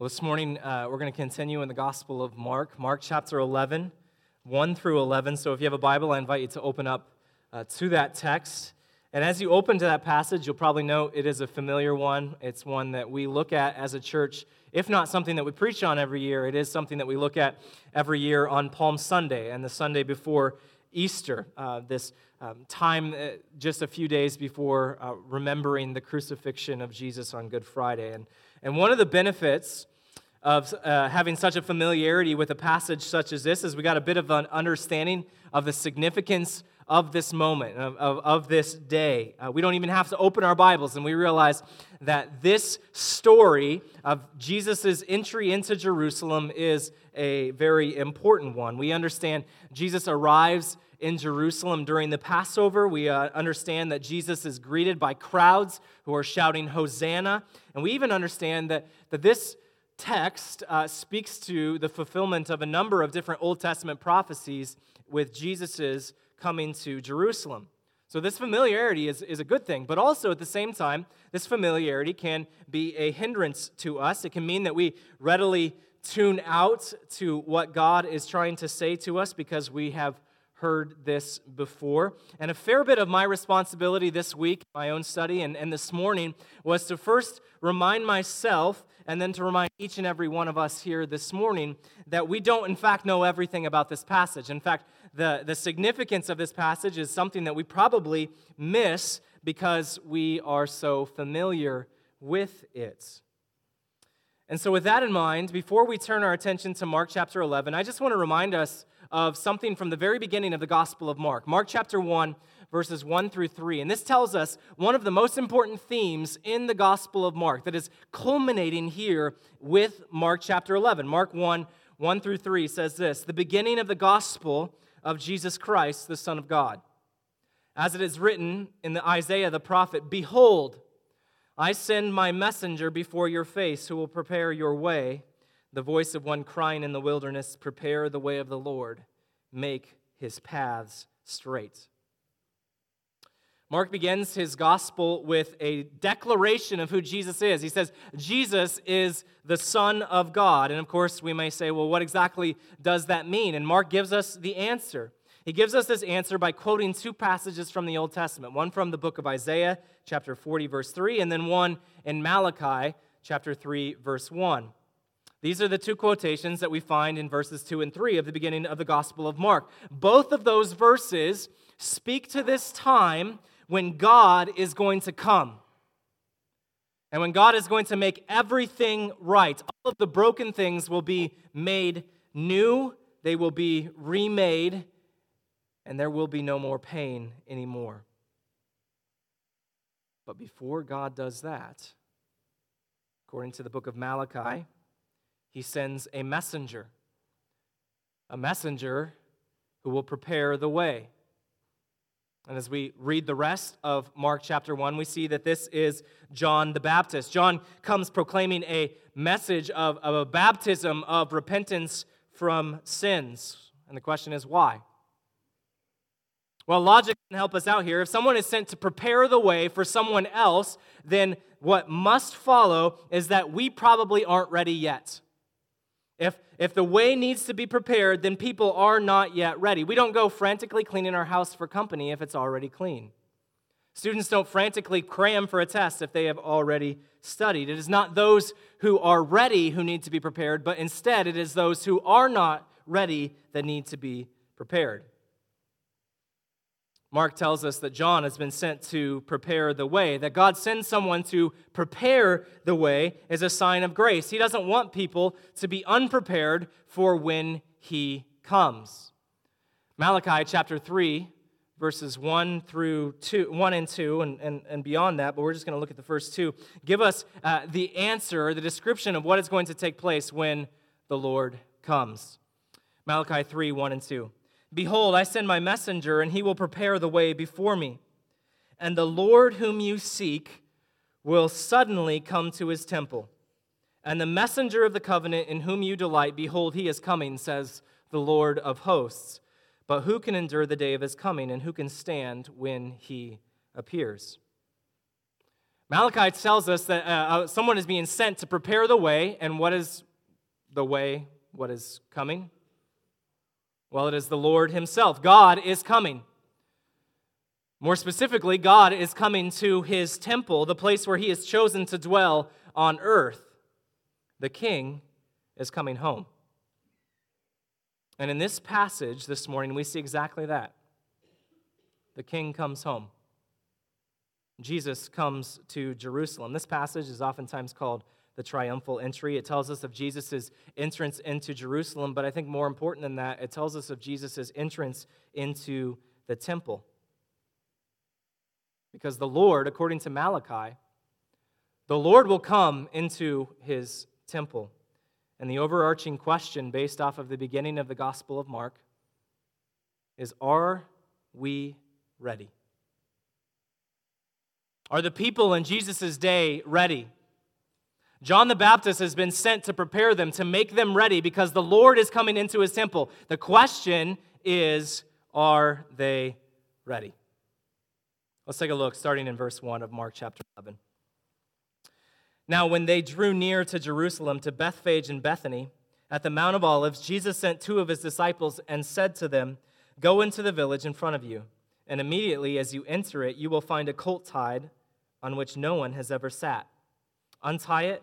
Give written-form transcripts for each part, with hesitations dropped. Well, this morning, we're going to continue in the Gospel of Mark, Mark chapter 11, 1 through 11. So if you have a Bible, I invite you to open up to that text. And as you open to that passage, you'll probably know it is a familiar one. It's one that we look at as a church. If not something that we preach on every year, it is something that we look at every year on Palm Sunday and the Sunday before Easter, time just a few days before remembering the crucifixion of Jesus on Good Friday. And one of the benefits of having such a familiarity with a passage such as this is we got a bit of an understanding of the significance of this moment, of this day. We don't even have to open our Bibles, and we realize that this story of Jesus' entry into Jerusalem is a very important one. We understand Jesus arrives in Jerusalem during the Passover. We understand that Jesus is greeted by crowds who are shouting Hosanna. And we even understand that this text speaks to the fulfillment of a number of different Old Testament prophecies with Jesus' coming to Jerusalem. So this familiarity is a good thing, but also at the same time, this familiarity can be a hindrance to us. It can mean that we readily tune out to what God is trying to say to us because we have heard this before. And a fair bit of my responsibility this week, my own study, and this morning, was to first remind myself and then to remind each and every one of us here this morning that we don't, in fact, know everything about this passage. In fact, the significance of this passage is something that we probably miss because we are so familiar with it. And so with that in mind, before we turn our attention to Mark chapter 11, I just want to remind us of something from the very beginning of the Gospel of Mark. Mark chapter 1, verses 1 through 3. And this tells us one of the most important themes in the Gospel of Mark that is culminating here with Mark chapter 11. Mark 1, 1 through 3 says this: "The beginning of the Gospel of Jesus Christ, the Son of God. As it is written in the Isaiah the prophet, 'Behold, I send my messenger before your face who will prepare your way. The voice of one crying in the wilderness, prepare the way of the Lord, make his paths straight.'" Mark begins his gospel with a declaration of who Jesus is. He says, Jesus is the Son of God. And of course, we may say, well, what exactly does that mean? And Mark gives us the answer. He gives us this answer by quoting two passages from the Old Testament, one from the book of Isaiah, chapter 40, verse 3, and then one in Malachi, chapter 3, verse 1. These are the two quotations that we find in verses 2 and 3 of the beginning of the Gospel of Mark. Both of those verses speak to this time when God is going to come and when God is going to make everything right. All of the broken things will be made new, they will be remade, and there will be no more pain anymore. But before God does that, according to the book of Malachi, he sends a messenger who will prepare the way. And as we read the rest of Mark chapter 1, we see that this is John the Baptist. John comes proclaiming a message of a baptism of repentance from sins. And the question is, why? Well, logic can help us out here. If someone is sent to prepare the way for someone else, then what must follow is that we probably aren't ready yet. If the way needs to be prepared, then people are not yet ready. We don't go frantically cleaning our house for company if it's already clean. Students don't frantically cram for a test if they have already studied. It is not those who are ready who need to be prepared, but instead it is those who are not ready that need to be prepared. Mark tells us that John has been sent to prepare the way. That God sends someone to prepare the way is a sign of grace. He doesn't want people to be unprepared for when he comes. Malachi chapter 3, verses 1 and 2, and beyond that, but we're just going to look at the first two, give us the answer, the description of what is going to take place when the Lord comes. Malachi 3, 1 and 2. "Behold, I send my messenger, and he will prepare the way before me. And the Lord whom you seek will suddenly come to his temple. And the messenger of the covenant in whom you delight, behold, he is coming, says the Lord of hosts. But who can endure the day of his coming, and who can stand when he appears?" Malachi tells us that someone is being sent to prepare the way, and what is the way, what is coming? Well, it is the Lord himself. God is coming. More specifically, God is coming to his temple, the place where he has chosen to dwell on earth. The king is coming home. And in this passage this morning, we see exactly that. The king comes home. Jesus comes to Jerusalem. This passage is oftentimes called the triumphal entry. It tells us of Jesus' entrance into Jerusalem, but I think more important than that, it tells us of Jesus' entrance into the temple. Because the Lord, according to Malachi, the Lord will come into his temple. And the overarching question based off of the beginning of the Gospel of Mark is, are we ready? Are the people in Jesus' day ready? John the Baptist has been sent to prepare them, to make them ready, because the Lord is coming into his temple. The question is, are they ready? Let's take a look, starting in verse 1 of Mark chapter 11. Now, when they drew near to Jerusalem, to Bethphage and Bethany, at the Mount of Olives, Jesus sent two of his disciples and said to them, "Go into the village in front of you, and immediately as you enter it, you will find a colt tied on which no one has ever sat. Untie it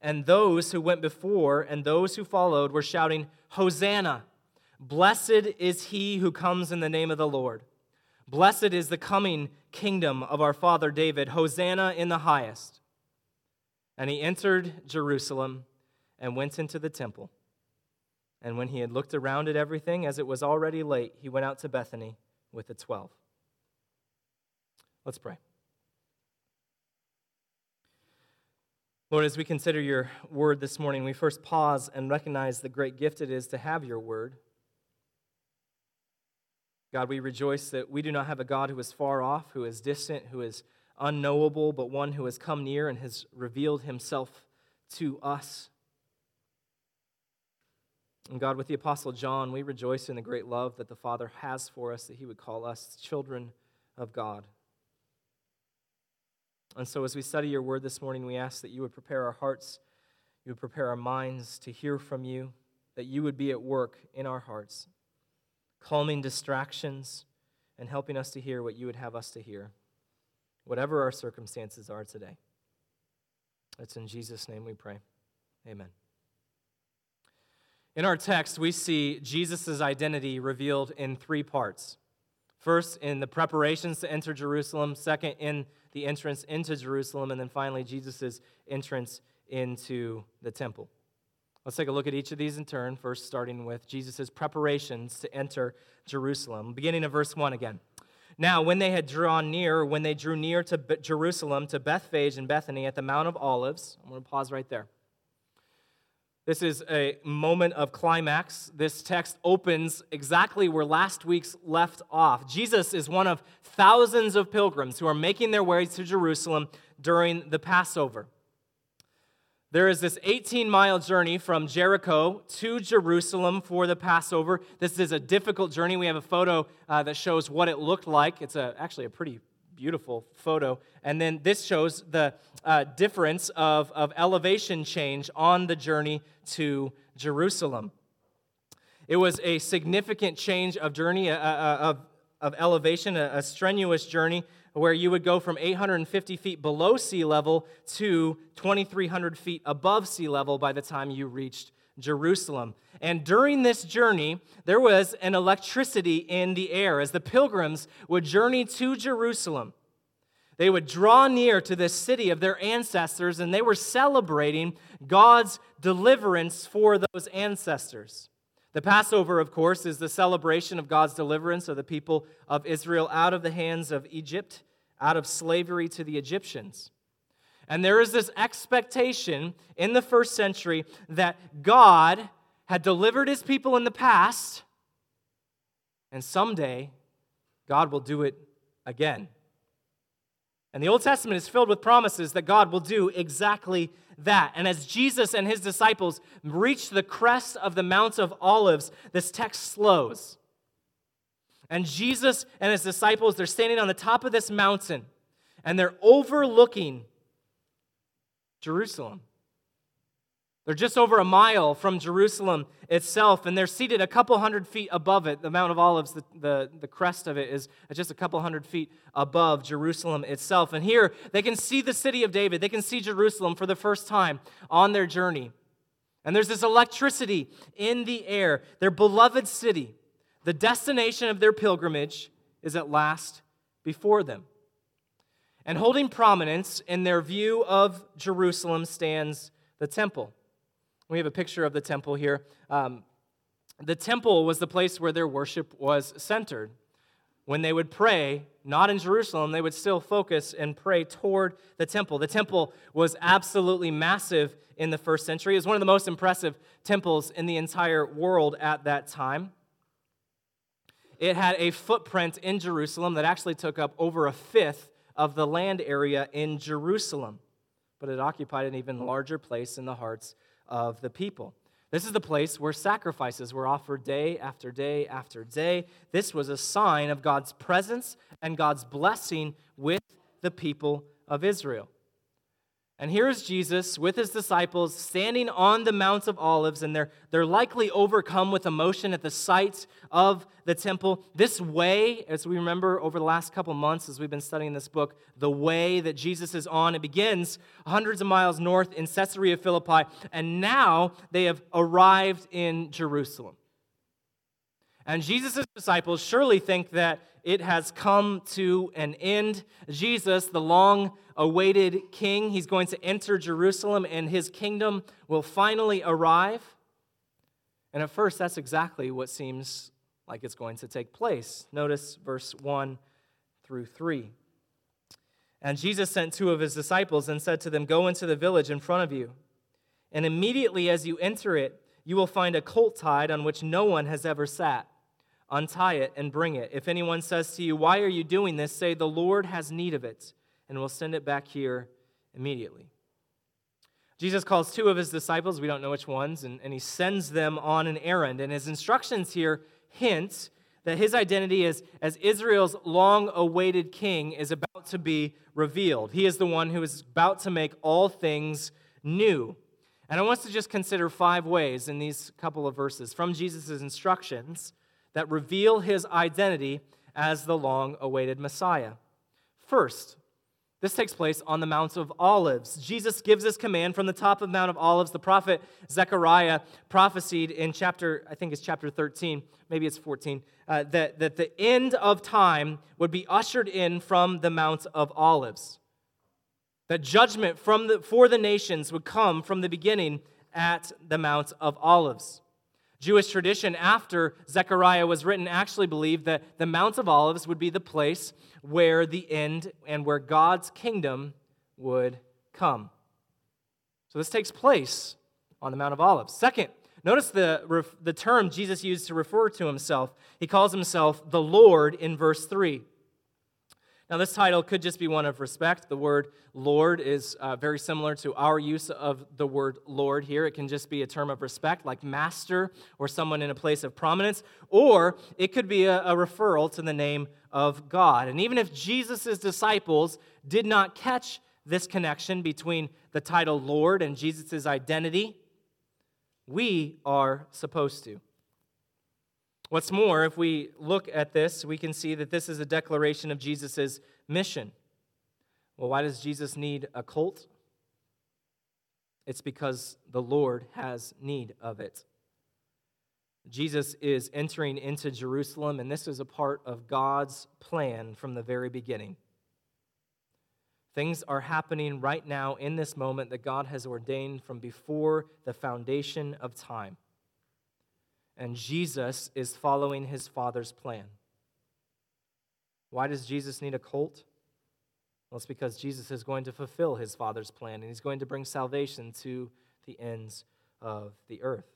And those who went before and those who followed were shouting, "Hosanna! Blessed is he who comes in the name of the Lord. Blessed is the coming kingdom of our father David. Hosanna in the highest." And he entered Jerusalem and went into the temple. And when he had looked around at everything, as it was already late, he went out to Bethany with the 12. Let's pray. Lord, as we consider your word this morning, we first pause and recognize the great gift it is to have your word. God, we rejoice that we do not have a God who is far off, who is distant, who is unknowable, but one who has come near and has revealed himself to us. And God, with the Apostle John, we rejoice in the great love that the Father has for us, that he would call us children of God. And so as we study your word this morning, we ask that you would prepare our hearts, you would prepare our minds to hear from you, that you would be at work in our hearts, calming distractions and helping us to hear what you would have us to hear, whatever our circumstances are today. It's in Jesus' name we pray. Amen. In our text, we see Jesus' identity revealed in three parts. First, in the preparations to enter Jerusalem. Second, in the entrance into Jerusalem. And then finally, Jesus' entrance into the temple. Let's take a look at each of these in turn. First, starting with Jesus' preparations to enter Jerusalem. Beginning of verse 1 again. Now, when they drew near to Jerusalem, to Bethphage and Bethany at the Mount of Olives. I'm going to pause right there. This is a moment of climax. This text opens exactly where last week's left off. Jesus is one of thousands of pilgrims who are making their way to Jerusalem during the Passover. There is this 18-mile journey from Jericho to Jerusalem for the Passover. This is a difficult journey. We have a photo that shows what it looked like. It's actually a pretty beautiful photo. And then this shows the difference of elevation change on the journey to Jerusalem. It was a significant change of journey, of elevation, a strenuous journey where you would go from 850 feet below sea level to 2,300 feet above sea level by the time you reached Jerusalem. And during this journey, there was an electricity in the air as the pilgrims would journey to Jerusalem. They would draw near to the city of their ancestors, and they were celebrating God's deliverance for those ancestors. The Passover, of course, is the celebration of God's deliverance of the people of Israel out of the hands of Egypt, out of slavery to the Egyptians. And there is this expectation in the first century that God had delivered his people in the past, and someday God will do it again. And the Old Testament is filled with promises that God will do exactly that. And as Jesus and his disciples reach the crest of the Mount of Olives, this text slows. And Jesus and his disciples, they're standing on the top of this mountain, and they're overlooking Jerusalem. They're just over a mile from Jerusalem itself, and they're seated a couple hundred feet above it. The Mount of Olives, the crest of it, is just a couple hundred feet above Jerusalem itself. And here, they can see the city of David. They can see Jerusalem for the first time on their journey. And there's this electricity in the air. Their beloved city, the destination of their pilgrimage, is at last before them. And holding prominence in their view of Jerusalem stands the temple. We have a picture of the temple here. The temple was the place where their worship was centered. When they would pray, not in Jerusalem, they would still focus and pray toward the temple. The temple was absolutely massive in the first century. It was one of the most impressive temples in the entire world at that time. It had a footprint in Jerusalem that actually took up over a fifth of the land area in Jerusalem, but it occupied an even larger place in the hearts of the people. This is the place where sacrifices were offered day after day after day. This was a sign of God's presence and God's blessing with the people of Israel. And here is Jesus with his disciples standing on the Mount of Olives, and they're likely overcome with emotion at the sight of the temple. This way, as we remember over the last couple months as we've been studying this book, the way that Jesus is on, it begins hundreds of miles north in Caesarea Philippi, and now they have arrived in Jerusalem. And Jesus' disciples surely think that it has come to an end. Jesus, the long-awaited king, he's going to enter Jerusalem, and his kingdom will finally arrive. And at first, that's exactly what seems like it's going to take place. Notice verse 1 through 3. And Jesus sent two of his disciples and said to them, "Go into the village in front of you, and immediately as you enter it, you will find a colt tied on which no one has ever sat. Untie it and bring it. If anyone says to you, 'Why are you doing this?' say, 'The Lord has need of it,' and will send it back here immediately." Jesus calls two of his disciples, we don't know which ones, and he sends them on an errand. And his instructions here hint that his identity as Israel's long-awaited king is about to be revealed. He is the one who is about to make all things new. And I want us to just consider five ways in these couple of verses from Jesus' instructions that reveal his identity as the long-awaited Messiah. First, this takes place on the Mount of Olives. Jesus gives this command from the top of Mount of Olives. The prophet Zechariah prophesied in chapter 13, maybe it's 14, that the end of time would be ushered in from the Mount of Olives. That judgment for the nations would come from the beginning at the Mount of Olives. Jewish tradition after Zechariah was written actually believed that the Mount of Olives would be the place where the end and where God's kingdom would come. So this takes place on the Mount of Olives. Second, notice the term Jesus used to refer to himself. He calls himself the Lord in verse 3. Now, this title could just be one of respect. The word Lord is very similar to our use of the word Lord here. It can just be a term of respect, like master or someone in a place of prominence, or it could be a referral to the name of God. And even if Jesus' disciples did not catch this connection between the title Lord and Jesus' identity, we are supposed to. What's more, if we look at this, we can see that this is a declaration of Jesus' mission. Well, why does Jesus need a colt? It's because the Lord has need of it. Jesus is entering into Jerusalem, and this is a part of God's plan from the very beginning. Things are happening right now in this moment that God has ordained from before the foundation of time. And Jesus is following his Father's plan. Why does Jesus need a colt? Well, it's because Jesus is going to fulfill his Father's plan, and he's going to bring salvation to the ends of the earth.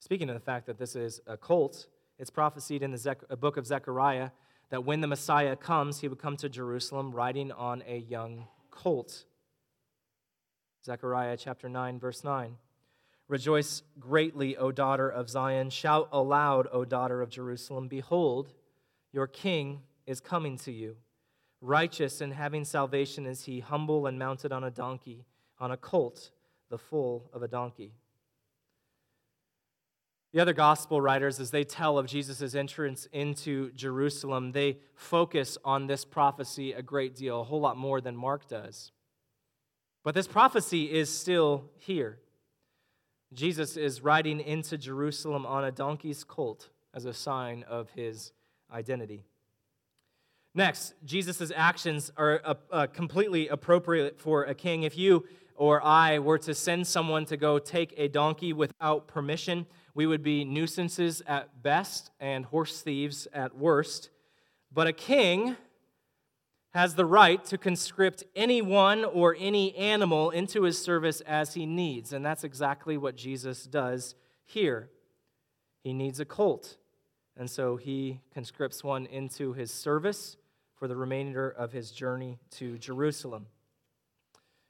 Speaking of the fact that this is a cult, it's prophesied in the book of Zechariah that when the Messiah comes, he would come to Jerusalem riding on a young colt. Zechariah chapter 9, verse 9. Rejoice greatly, O daughter of Zion. Shout aloud, O daughter of Jerusalem. Behold, your king is coming to you. Righteous and having salvation is he, humble and mounted on a donkey, on a colt, the foal of a donkey. The other gospel writers, as they tell of Jesus' entrance into Jerusalem, they focus on this prophecy a great deal, a whole lot more than Mark does. But this prophecy is still here. Jesus is riding into Jerusalem on a donkey's colt as a sign of his identity. Next, Jesus' actions are completely appropriate for a king. If you or I were to send someone to go take a donkey without permission, we would be nuisances at best and horse thieves at worst. But a king has the right to conscript anyone or any animal into his service as he needs. And that's exactly what Jesus does here. He needs a colt, and so he conscripts one into his service for the remainder of his journey to Jerusalem.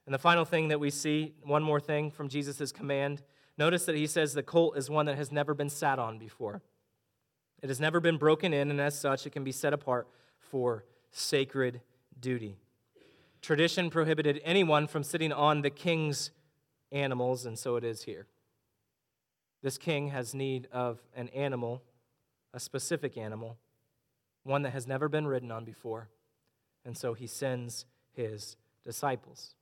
And the final thing that we see, one more thing from Jesus' command, notice that he says the colt is one that has never been sat on before. It has never been broken in, and as such, it can be set apart for sacred duty. Tradition prohibited anyone from sitting on the king's animals, and so it is here. This king has need of an animal, a specific animal, one that has never been ridden on before, and so he sends his disciples.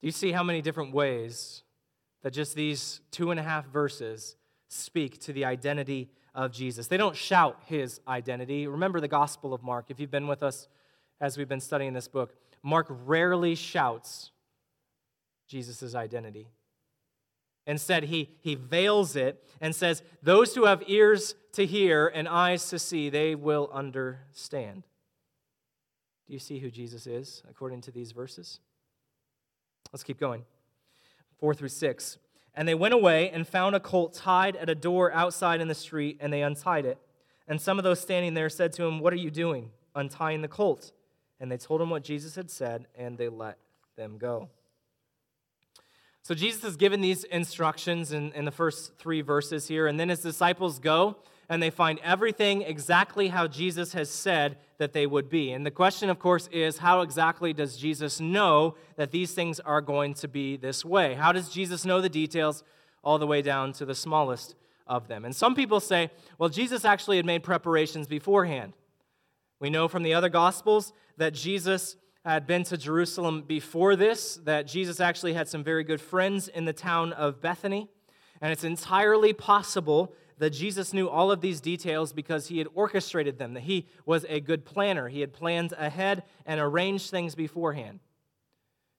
Do you see how many different ways that just these 2.5 verses speak to the identity of Jesus? They don't shout his identity. Remember the Gospel of Mark. If you've been with us as we've been studying this book, Mark rarely shouts Jesus' identity. Instead, he veils it and says, those who have ears to hear and eyes to see, they will understand. Do you see who Jesus is according to these verses? Let's keep going. 4-6. And they went away and found a colt tied at a door outside in the street, and they untied it. And some of those standing there said to him, what are you doing, untying the colt? And they told him what Jesus had said, and they let them go. So Jesus has given these instructions in the first 3 verses here, and then his disciples go, and they find everything exactly how Jesus has said that they would be. And the question, of course, is how exactly does Jesus know that these things are going to be this way? How does Jesus know the details all the way down to the smallest of them? And some people say, well, Jesus actually had made preparations beforehand. We know from the other Gospels that Jesus had been to Jerusalem before this, that Jesus actually had some very good friends in the town of Bethany, and it's entirely possible that Jesus knew all of these details because he had orchestrated them, that he was a good planner. He had planned ahead and arranged things beforehand.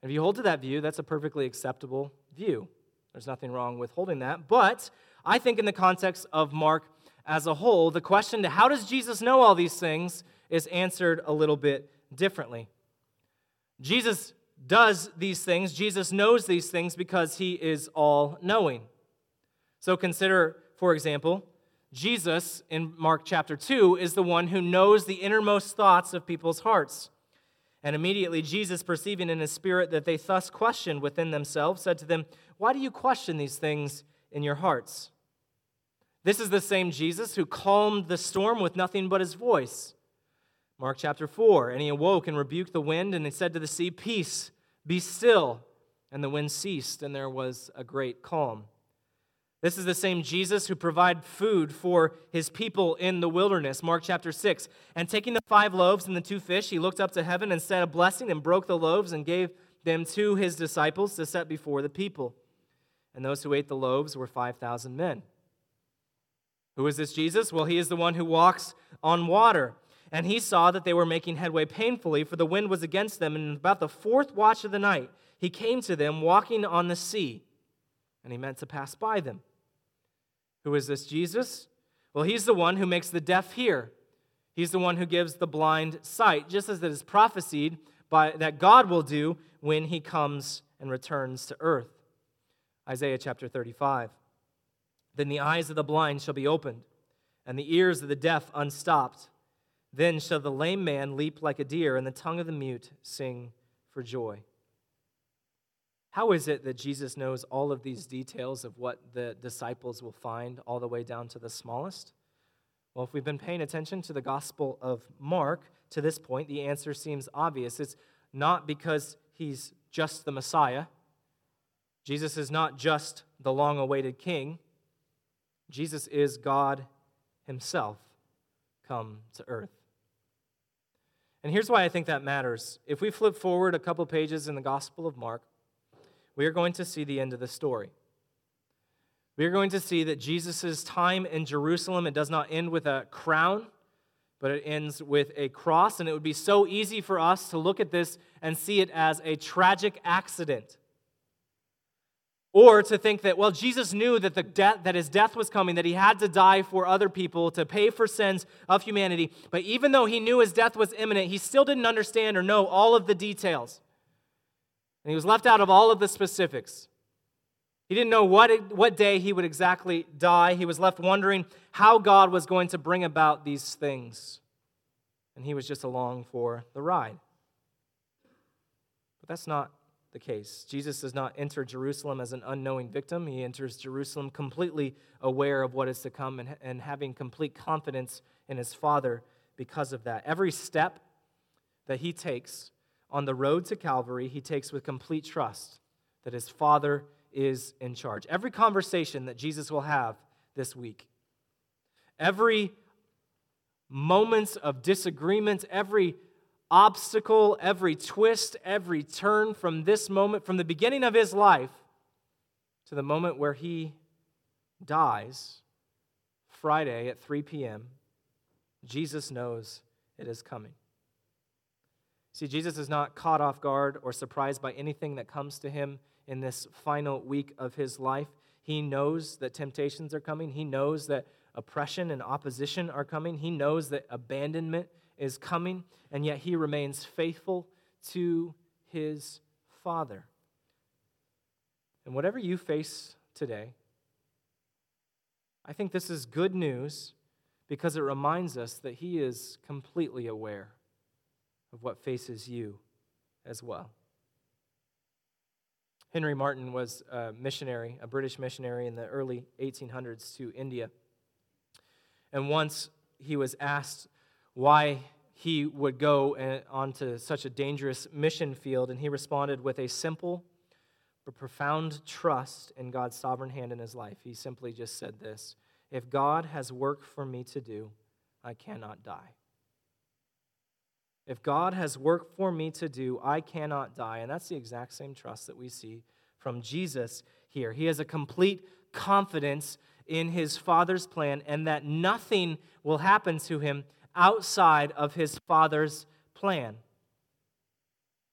If you hold to that view, that's a perfectly acceptable view. There's nothing wrong with holding that. But I think in the context of Mark as a whole, the question to how does Jesus know all these things is answered a little bit differently. Jesus does these things. Jesus knows these things because he is all-knowing. So consider, for example, Jesus in Mark chapter 2 is the one who knows the innermost thoughts of people's hearts. And immediately Jesus, perceiving in his spirit that they thus questioned within themselves, said to them, why do you question these things in your hearts? This is the same Jesus who calmed the storm with nothing but his voice. Mark chapter 4, and he awoke and rebuked the wind, and he said to the sea, peace, be still. And the wind ceased, and there was a great calm. This is the same Jesus who provided food for his people in the wilderness, Mark chapter 6. And taking the 5 loaves and the 2 fish, he looked up to heaven and said a blessing and broke the loaves and gave them to his disciples to set before the people. And those who ate the loaves were 5,000 men. Who is this Jesus? Well, he is the one who walks on water. And he saw that they were making headway painfully, for the wind was against them. And about the 4th watch of the night, he came to them walking on the sea, and he meant to pass by them. Who is this Jesus? Well, he's the one who makes the deaf hear. He's the one who gives the blind sight, just as it is prophesied that God will do when he comes and returns to earth. Isaiah chapter 35. Then the eyes of the blind shall be opened, and the ears of the deaf unstopped. Then shall the lame man leap like a deer, and the tongue of the mute sing for joy. How is it that Jesus knows all of these details of what the disciples will find all the way down to the smallest? Well, if we've been paying attention to the Gospel of Mark to this point, the answer seems obvious. It's not because he's just the Messiah. Jesus is not just the long-awaited king. Jesus is God himself come to earth. And here's why I think that matters. If we flip forward a couple pages in the Gospel of Mark, we are going to see the end of the story. We are going to see that Jesus' time in Jerusalem, it does not end with a crown, but it ends with a cross. And it would be so easy for us to look at this and see it as a tragic accident. Or to think that, well, Jesus knew that that his death was coming, that he had to die for other people to pay for sins of humanity. But even though he knew his death was imminent, he still didn't understand or know all of the details. And he was left out of all of the specifics. He didn't know what day he would exactly die. He was left wondering how God was going to bring about these things. And he was just along for the ride. But that's not the case. Jesus does not enter Jerusalem as an unknowing victim. He enters Jerusalem completely aware of what is to come and having complete confidence in his Father because of that. Every step that he takes on the road to Calvary, he takes with complete trust that his Father is in charge. Every conversation that Jesus will have this week, every moment of disagreement, every obstacle, every twist, every turn from this moment, from the beginning of his life to the moment where he dies, Friday at 3 p.m., Jesus knows it is coming. See, Jesus is not caught off guard or surprised by anything that comes to him in this final week of his life. He knows that temptations are coming. He knows that oppression and opposition are coming. He knows that abandonment is coming, and yet he remains faithful to his Father. And whatever you face today, I think this is good news because it reminds us that he is completely aware of what faces you as well. Henry Martyn was a missionary, a British missionary in the early 1800s to India. And once he was asked why he would go onto such a dangerous mission field, and he responded with a simple but profound trust in God's sovereign hand in his life. He simply just said this: "If God has work for me to do, I cannot die." If God has work for me to do, I cannot die. And that's the exact same trust that we see from Jesus here. He has a complete confidence in his Father's plan and that nothing will happen to him outside of his Father's plan.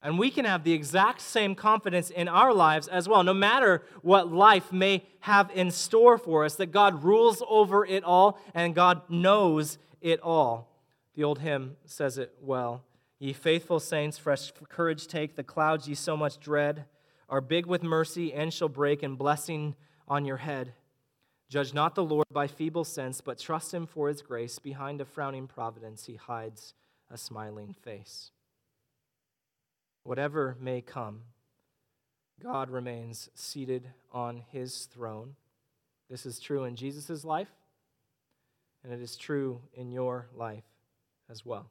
And we can have the exact same confidence in our lives as well, no matter what life may have in store for us, that God rules over it all and God knows it all. The old hymn says it well. Ye faithful saints, fresh courage take. The clouds ye so much dread are big with mercy and shall break in blessing on your head. Judge not the Lord by feeble sense, but trust him for his grace. Behind a frowning providence he hides a smiling face. Whatever may come, God remains seated on his throne. This is true in Jesus' life, and it is true in your life as well.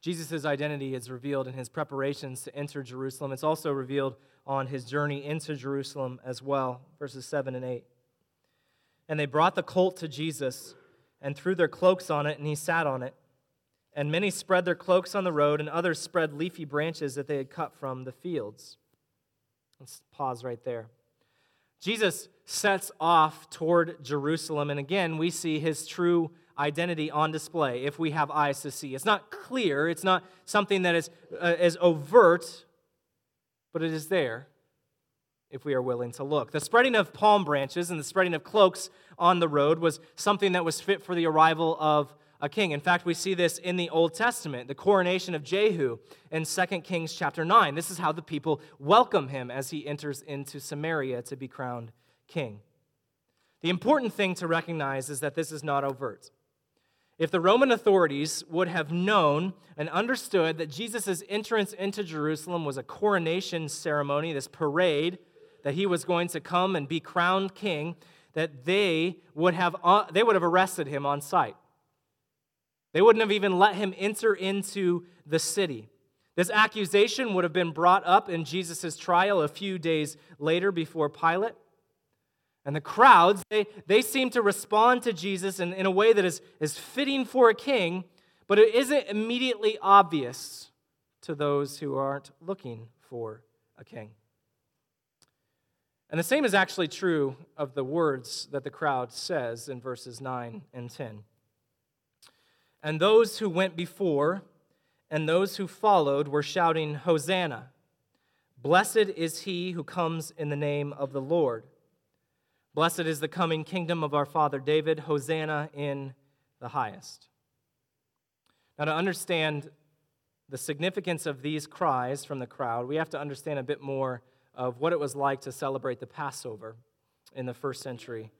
Jesus' identity is revealed in his preparations to enter Jerusalem. It's also revealed on his journey into Jerusalem as well, verses 7 and 8. And they brought the colt to Jesus and threw their cloaks on it, and he sat on it. And many spread their cloaks on the road, and others spread leafy branches that they had cut from the fields. Let's pause right there. Jesus sets off toward Jerusalem, and again, we see his true identity on display if we have eyes to see. It's not clear, it's not something that is overt, but it is there. if we are willing to look. The spreading of palm branches and the spreading of cloaks on the road was something that was fit for the arrival of a king. In fact, we see this in the Old Testament, the coronation of Jehu in 2 Kings chapter 9. This is how the people welcome him as he enters into Samaria to be crowned king. The important thing to recognize is that this is not overt. If the Roman authorities would have known and understood that Jesus' entrance into Jerusalem was a coronation ceremony, this parade, that he was going to come and be crowned king, that they would have arrested him on sight. They wouldn't have even let him enter into the city. This accusation would have been brought up in Jesus' trial a few days later before Pilate. And the crowds, they seem to respond to Jesus in a way that is fitting for a king, but it isn't immediately obvious to those who aren't looking for a king. And the same is actually true of the words that the crowd says in verses 9 and 10. And those who went before and those who followed were shouting, Hosanna! Blessed is he who comes in the name of the Lord. Blessed is the coming kingdom of our father David. Hosanna in the highest. Now, to understand the significance of these cries from the crowd, we have to understand a bit more of what it was like to celebrate the Passover in the first century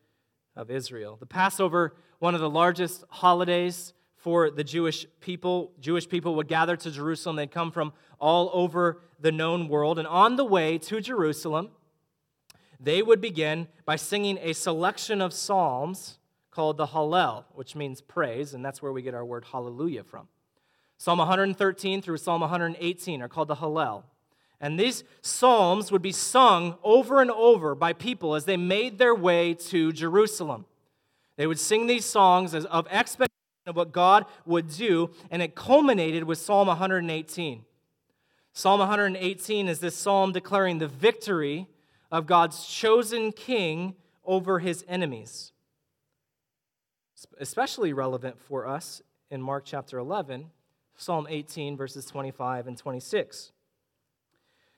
of Israel. The Passover, one of the largest holidays for the Jewish people. Jewish people would gather to Jerusalem. They'd come from all over the known world. And on the way to Jerusalem, they would begin by singing a selection of psalms called the Hallel, which means praise, and that's where we get our word hallelujah from. Psalm 113 through Psalm 118 are called the Hallel. And these psalms would be sung over and over by people as they made their way to Jerusalem. They would sing these songs of expectation of what God would do, and it culminated with Psalm 118. Psalm 118 is this psalm declaring the victory of God's chosen king over his enemies. Especially relevant for us in Mark chapter 11, Psalm 18, verses 25 and 26.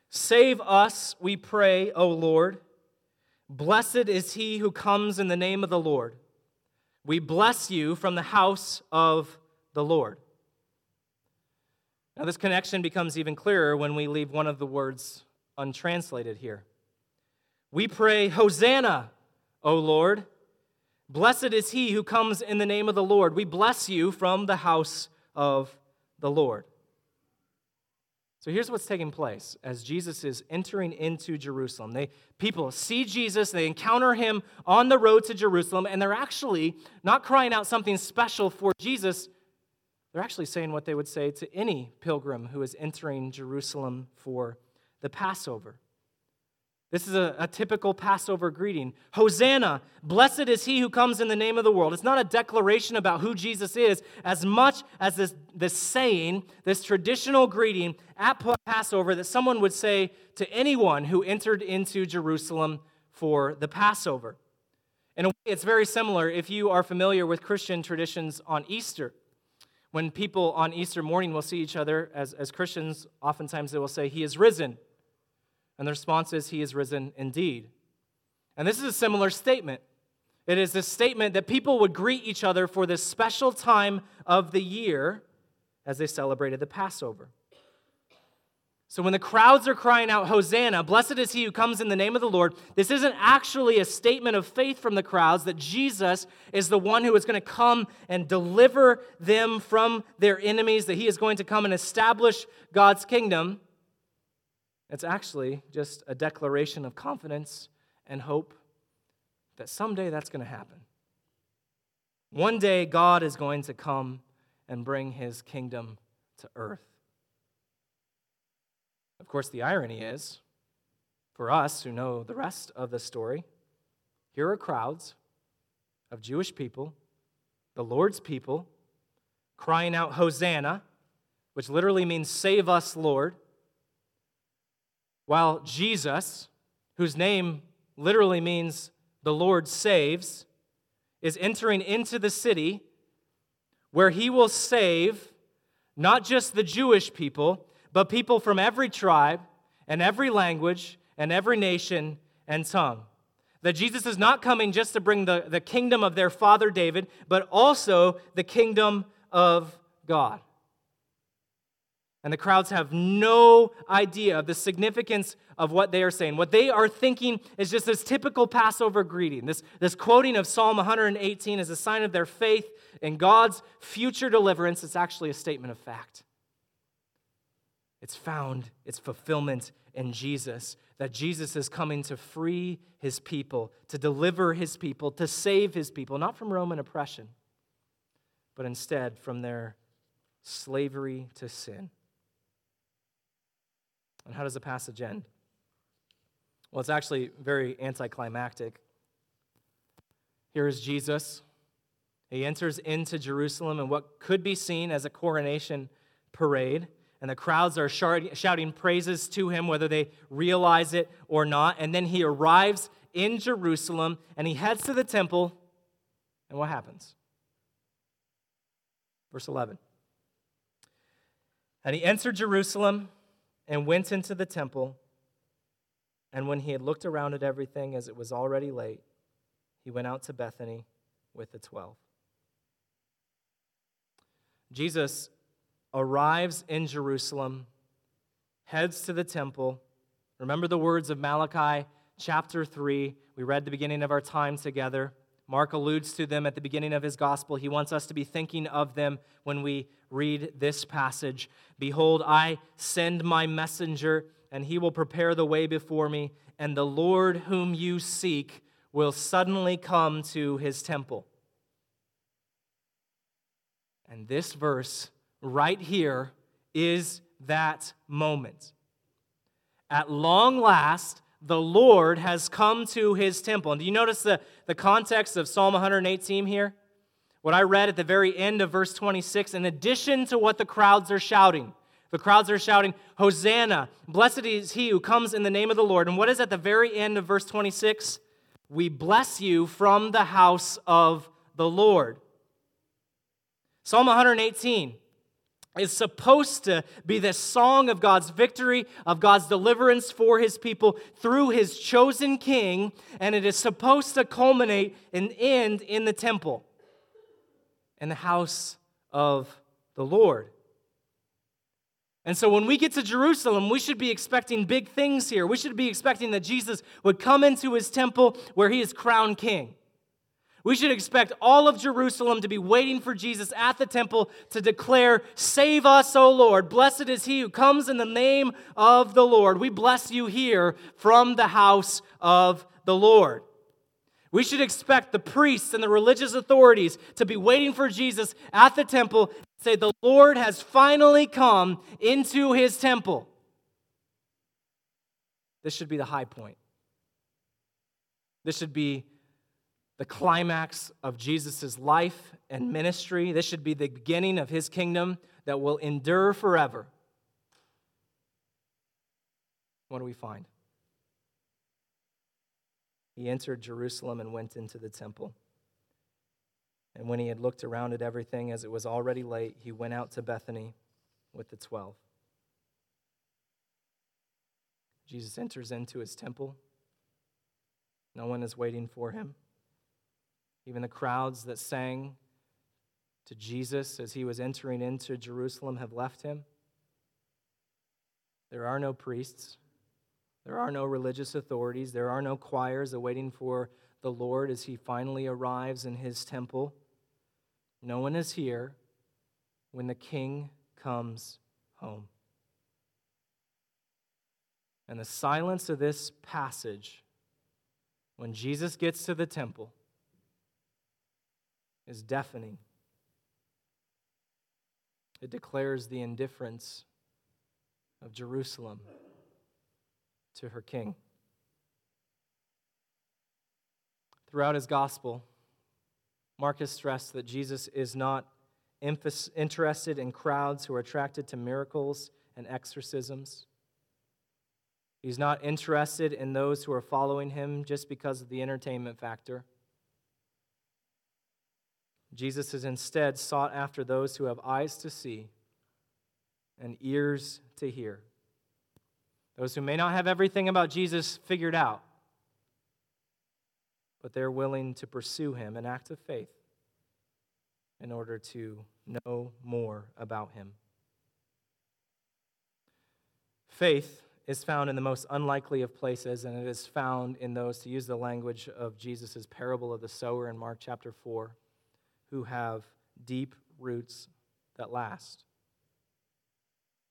Save us, we pray, O Lord. Blessed is he who comes in the name of the Lord. We bless you from the house of the Lord. Now, this connection becomes even clearer when we leave one of the words untranslated here. We pray, Hosanna, O Lord. Blessed is he who comes in the name of the Lord. We bless you from the house of the Lord. So here's what's taking place as Jesus is entering into Jerusalem. People see Jesus, they encounter him on the road to Jerusalem, and they're actually not crying out something special for Jesus. They're actually saying what they would say to any pilgrim who is entering Jerusalem for the Passover. This is a typical Passover greeting. Hosanna, blessed is he who comes in the name of the world. It's not a declaration about who Jesus is as much as this saying, this traditional greeting at Passover that someone would say to anyone who entered into Jerusalem for the Passover. In a way, it's very similar if you are familiar with Christian traditions on Easter. When people on Easter morning will see each other as Christians, oftentimes they will say, He is risen. And the response is, He is risen indeed. And this is a similar statement. It is a statement that people would greet each other for this special time of the year as they celebrated the Passover. So when the crowds are crying out, Hosanna, blessed is he who comes in the name of the Lord, this isn't actually a statement of faith from the crowds that Jesus is the one who is going to come and deliver them from their enemies, that he is going to come and establish God's kingdom. It's actually just a declaration of confidence and hope that someday that's going to happen. One day, God is going to come and bring his kingdom to earth. Of course, the irony is, for us who know the rest of the story, here are crowds of Jewish people, the Lord's people, crying out, Hosanna, which literally means save us, Lord, while Jesus, whose name literally means the Lord saves, is entering into the city where he will save not just the Jewish people, but people from every tribe and every language and every nation and tongue. That Jesus is not coming just to bring the kingdom of their father David, but also the kingdom of God. And the crowds have no idea of the significance of what they are saying. What they are thinking is just this typical Passover greeting. This quoting of Psalm 118 is a sign of their faith in God's future deliverance. It's actually a statement of fact. It's found its fulfillment in Jesus, that Jesus is coming to free his people, to deliver his people, to save his people, not from Roman oppression, but instead from their slavery to sin. And how does the passage end? Well, it's actually very anticlimactic. Here is Jesus. He enters into Jerusalem in what could be seen as a coronation parade. And the crowds are shouting praises to him, whether they realize it or not. And then he arrives in Jerusalem, and he heads to the temple. And what happens? Verse 11. And he entered Jerusalem and went into the temple. And when he had looked around at everything, as it was already late, he went out to Bethany with the 12. Jesus arrives in Jerusalem, heads to the temple. Remember the words of Malachi chapter 3. We read the beginning of our time together. Mark alludes to them at the beginning of his gospel. He wants us to be thinking of them when we read this passage. Behold, I send my messenger, and he will prepare the way before me, and the Lord whom you seek will suddenly come to his temple. And this verse right here is that moment. At long last, the Lord has come to his temple. And do you notice the context of Psalm 118 here? What I read at the very end of verse 26, in addition to what the crowds are shouting. The crowds are shouting, Hosanna, blessed is he who comes in the name of the Lord. And what is at the very end of verse 26? We bless you from the house of the Lord. Psalm 118. Is supposed to be this song of God's victory, of God's deliverance for his people through his chosen king, and it is supposed to culminate and end in the temple, in the house of the Lord. And so when we get to Jerusalem, we should be expecting big things here. We should be expecting that Jesus would come into his temple where he is crowned king. We should expect all of Jerusalem to be waiting for Jesus at the temple to declare, save us, O Lord. Blessed is he who comes in the name of the Lord. We bless you here from the house of the Lord. We should expect the priests and the religious authorities to be waiting for Jesus at the temple and say, the Lord has finally come into his temple. This should be the high point. This should be the climax of Jesus' life and ministry. This should be the beginning of his kingdom that will endure forever. What do we find? He entered Jerusalem and went into the temple. And when he had looked around at everything, as it was already late, he went out to Bethany with the 12. Jesus enters into his temple. No one is waiting for him. Even the crowds that sang to Jesus as he was entering into Jerusalem have left him. There are no priests. There are no religious authorities. There are no choirs awaiting for the Lord as he finally arrives in his temple. No one is here when the king comes home. And the silence of this passage, when Jesus gets to the temple, is deafening. It declares the indifference of Jerusalem to her king. Throughout his gospel, Mark has stressed that Jesus is not interested in crowds who are attracted to miracles and exorcisms. He's not interested in those who are following him just because of the entertainment factor. Jesus is instead sought after those who have eyes to see and ears to hear. Those who may not have everything about Jesus figured out, but they're willing to pursue him, an act of faith, in order to know more about him. Faith is found in the most unlikely of places, and it is found in those, to use the language of Jesus' parable of the sower in Mark chapter 4, who have deep roots that last.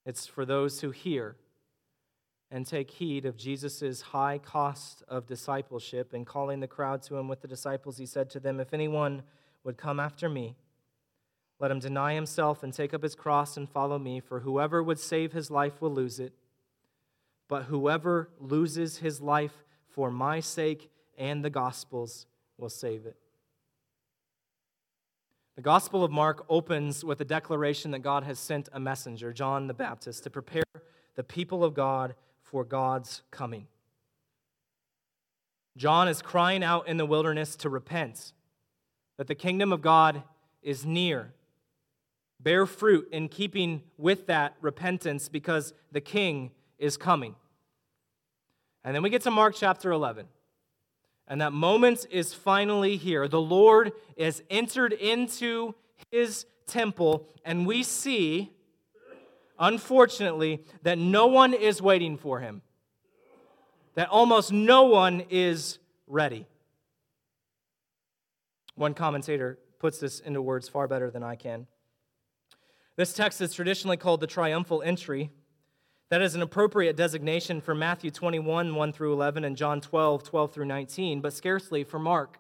It's for those who hear and take heed of Jesus' high cost of discipleship, and calling the crowd to him with the disciples, he said to them, "If anyone would come after me, let him deny himself and take up his cross and follow me. For whoever would save his life will lose it, but whoever loses his life for my sake and the gospel's will save it." The Gospel of Mark opens with a declaration that God has sent a messenger, John the Baptist, to prepare the people of God for God's coming. John is crying out in the wilderness to repent, that the kingdom of God is near. Bear fruit in keeping with that repentance, because the king is coming. And then we get to Mark chapter 11. And that moment is finally here. The Lord is entered into his temple, and we see, unfortunately, that no one is waiting for him, that almost no one is ready. One commentator puts this into words far better than I can. This text is traditionally called the triumphal entry. That is an appropriate designation for Matthew 21, 1 through 11, and John 12, 12 through 19, but scarcely for Mark.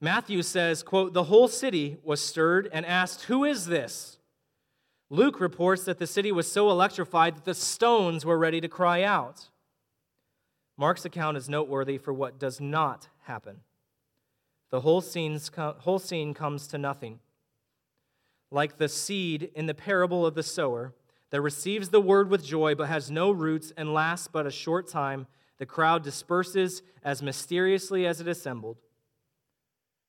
Matthew says, quote, "The whole city was stirred and asked, 'Who is this?' Luke reports that the city was so electrified that the stones were ready to cry out." Mark's account is noteworthy for what does not happen. The whole scene comes to nothing. Like the seed in the parable of the sower, that receives the word with joy but has no roots and lasts but a short time, the crowd disperses as mysteriously as it assembled.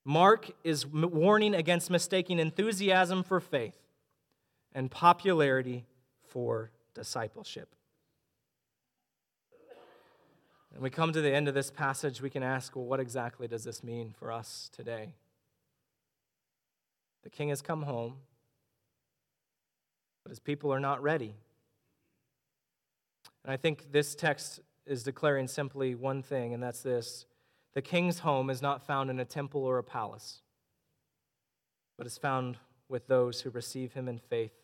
Mark is warning against mistaking enthusiasm for faith and popularity for discipleship. And we come to the end of this passage, we can ask, well, what exactly does this mean for us today? The king has come home, but his people are not ready. And I think this text is declaring simply one thing, and that's this: the king's home is not found in a temple or a palace, but is found with those who receive him in faith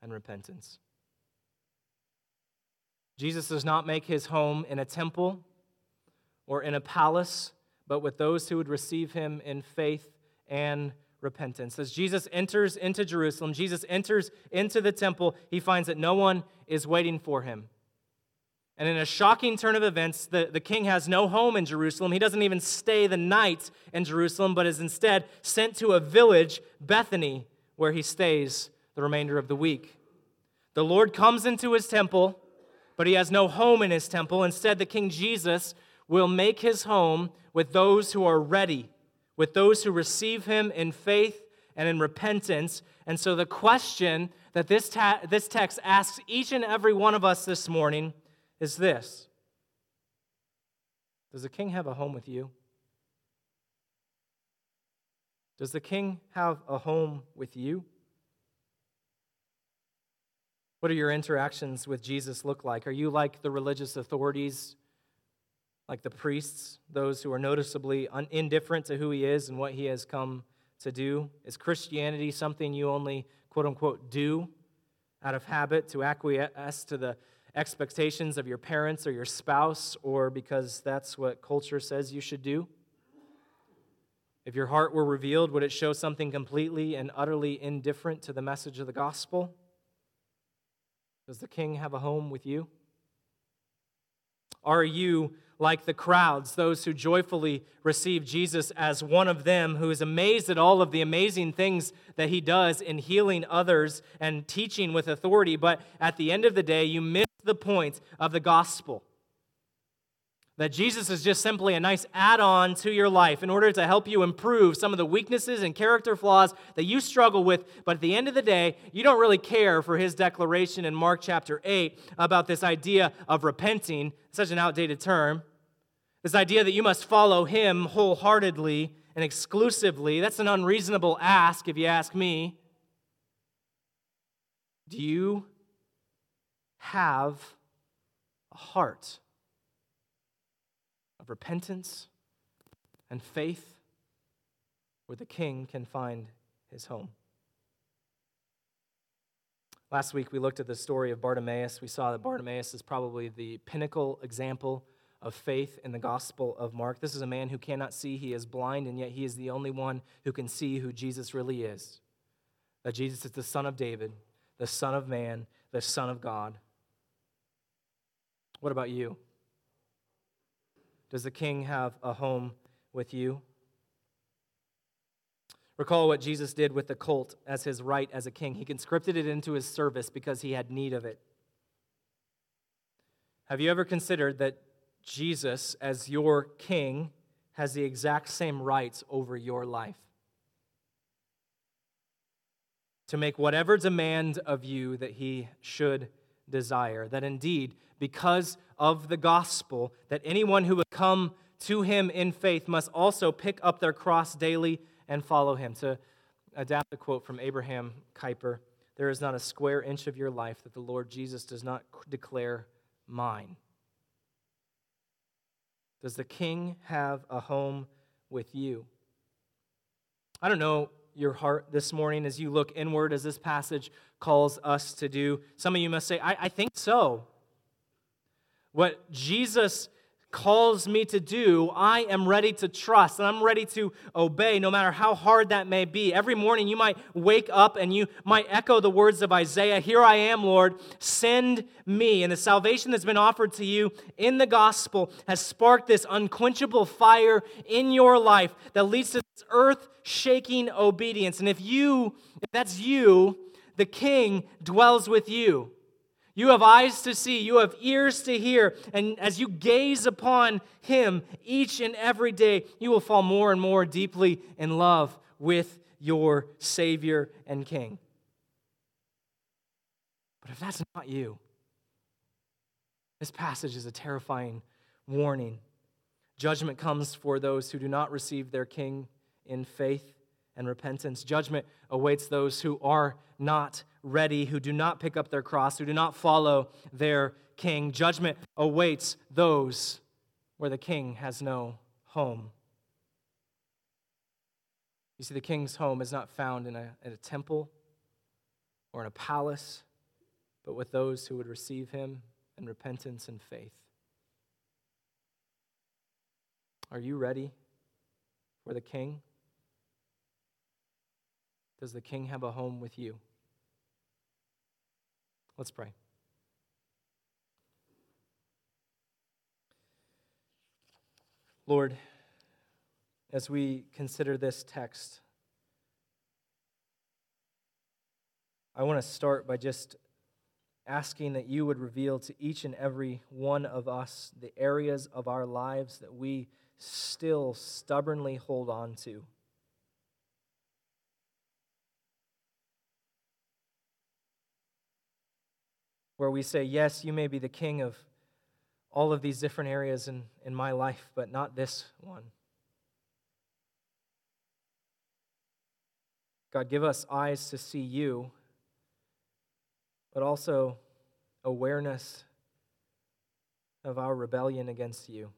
and repentance. Jesus does not make his home in a temple or in a palace, but with those who would receive him in faith and repentance. As Jesus enters into Jerusalem, Jesus enters into the temple, he finds that no one is waiting for him. And in a shocking turn of events, the king has no home in Jerusalem. He doesn't even stay the night in Jerusalem, but is instead sent to a village, Bethany, where he stays the remainder of the week. The Lord comes into his temple, but he has no home in his temple. Instead, the King Jesus will make his home with those who are ready, with those who receive him in faith and in repentance. And so the question that this text asks each and every one of us this morning is this: does the king have a home with you? Does the king have a home with you? What do your interactions with Jesus look like? Are you like the religious authorities, like the priests, those who are noticeably indifferent to who he is and what he has come to do? Is Christianity something you only, quote unquote, do out of habit, to acquiesce to the expectations of your parents or your spouse, or because that's what culture says you should do? If your heart were revealed, would it show something completely and utterly indifferent to the message of the gospel? Does the king have a home with you? Are you like the crowds, those who joyfully receive Jesus as one of them, who is amazed at all of the amazing things that he does in healing others and teaching with authority, but at the end of the day, you miss the point of the gospel? That Jesus is just simply a nice add-on to your life in order to help you improve some of the weaknesses and character flaws that you struggle with. But at the end of the day, you don't really care for his declaration in Mark chapter 8 about this idea of repenting, such an outdated term. This idea that you must follow him wholeheartedly and exclusively, that's an unreasonable ask if you ask me. Do you have a heart of repentance and faith where the King can find his home? Last week we looked at the story of Bartimaeus. We saw that Bartimaeus is probably the pinnacle example of faith in the Gospel of Mark. This is a man who cannot see. He is blind, and yet he is the only one who can see who Jesus really is. That Jesus is the Son of David, the Son of Man, the Son of God. What about you? Does the King have a home with you? Recall what Jesus did with the colt as his right as a king. He conscripted it into his service because he had need of it. Have you ever considered that Jesus, as your king, has the exact same rights over your life? To make whatever demand of you that he should desire. That indeed, because of the gospel, that anyone who would come to him in faith must also pick up their cross daily and follow him. To adapt a quote from Abraham Kuyper, there is not a square inch of your life that the Lord Jesus does not declare mine. Does the King have a home with you? I don't know your heart this morning as you look inward, as this passage calls us to do. Some of you must say, I think so. What Jesus calls me to do, I am ready to trust, and I'm ready to obey, no matter how hard that may be. Every morning you might wake up and you might echo the words of Isaiah, "Here I am, Lord, send me." And the salvation that's been offered to you in the gospel has sparked this unquenchable fire in your life that leads to this earth-shaking obedience. And if that's you, the King dwells with you. You have eyes to see, you have ears to hear, and as you gaze upon him each and every day, you will fall more and more deeply in love with your Savior and King. But if that's not you, this passage is a terrifying warning. Judgment comes for those who do not receive their King in faith and repentance. Judgment awaits those who are not ready, who do not pick up their cross, who do not follow their king. Judgment awaits those where the king has no home. You see, the king's home is not found in a temple or in a palace, but with those who would receive him in repentance and faith. Are you ready for the king? Does the king have a home with you? Let's pray. Lord, as we consider this text, I want to start by just asking that you would reveal to each and every one of us the areas of our lives that we still stubbornly hold on to. Where we say, yes, you may be the king of all of these different areas in my life, but not this one. God, give us eyes to see you, but also awareness of our rebellion against you.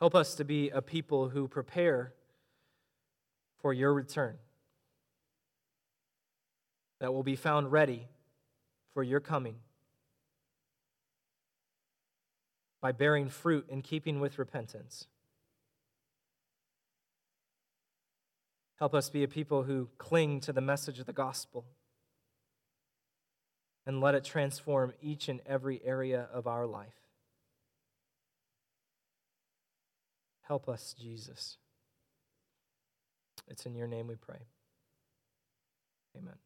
Help us to be a people who prepare for your return, that will be found ready for your coming by bearing fruit in keeping with repentance. Help us be a people who cling to the message of the gospel and let it transform each and every area of our life. Help us, Jesus. It's in your name we pray. Amen.